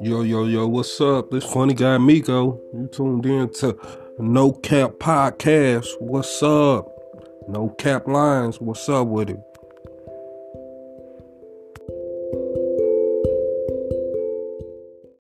Yo, what's up? This funny guy Miko. You tuned in to No Cap Podcast. What's up? No Cap Lines. What's up with it?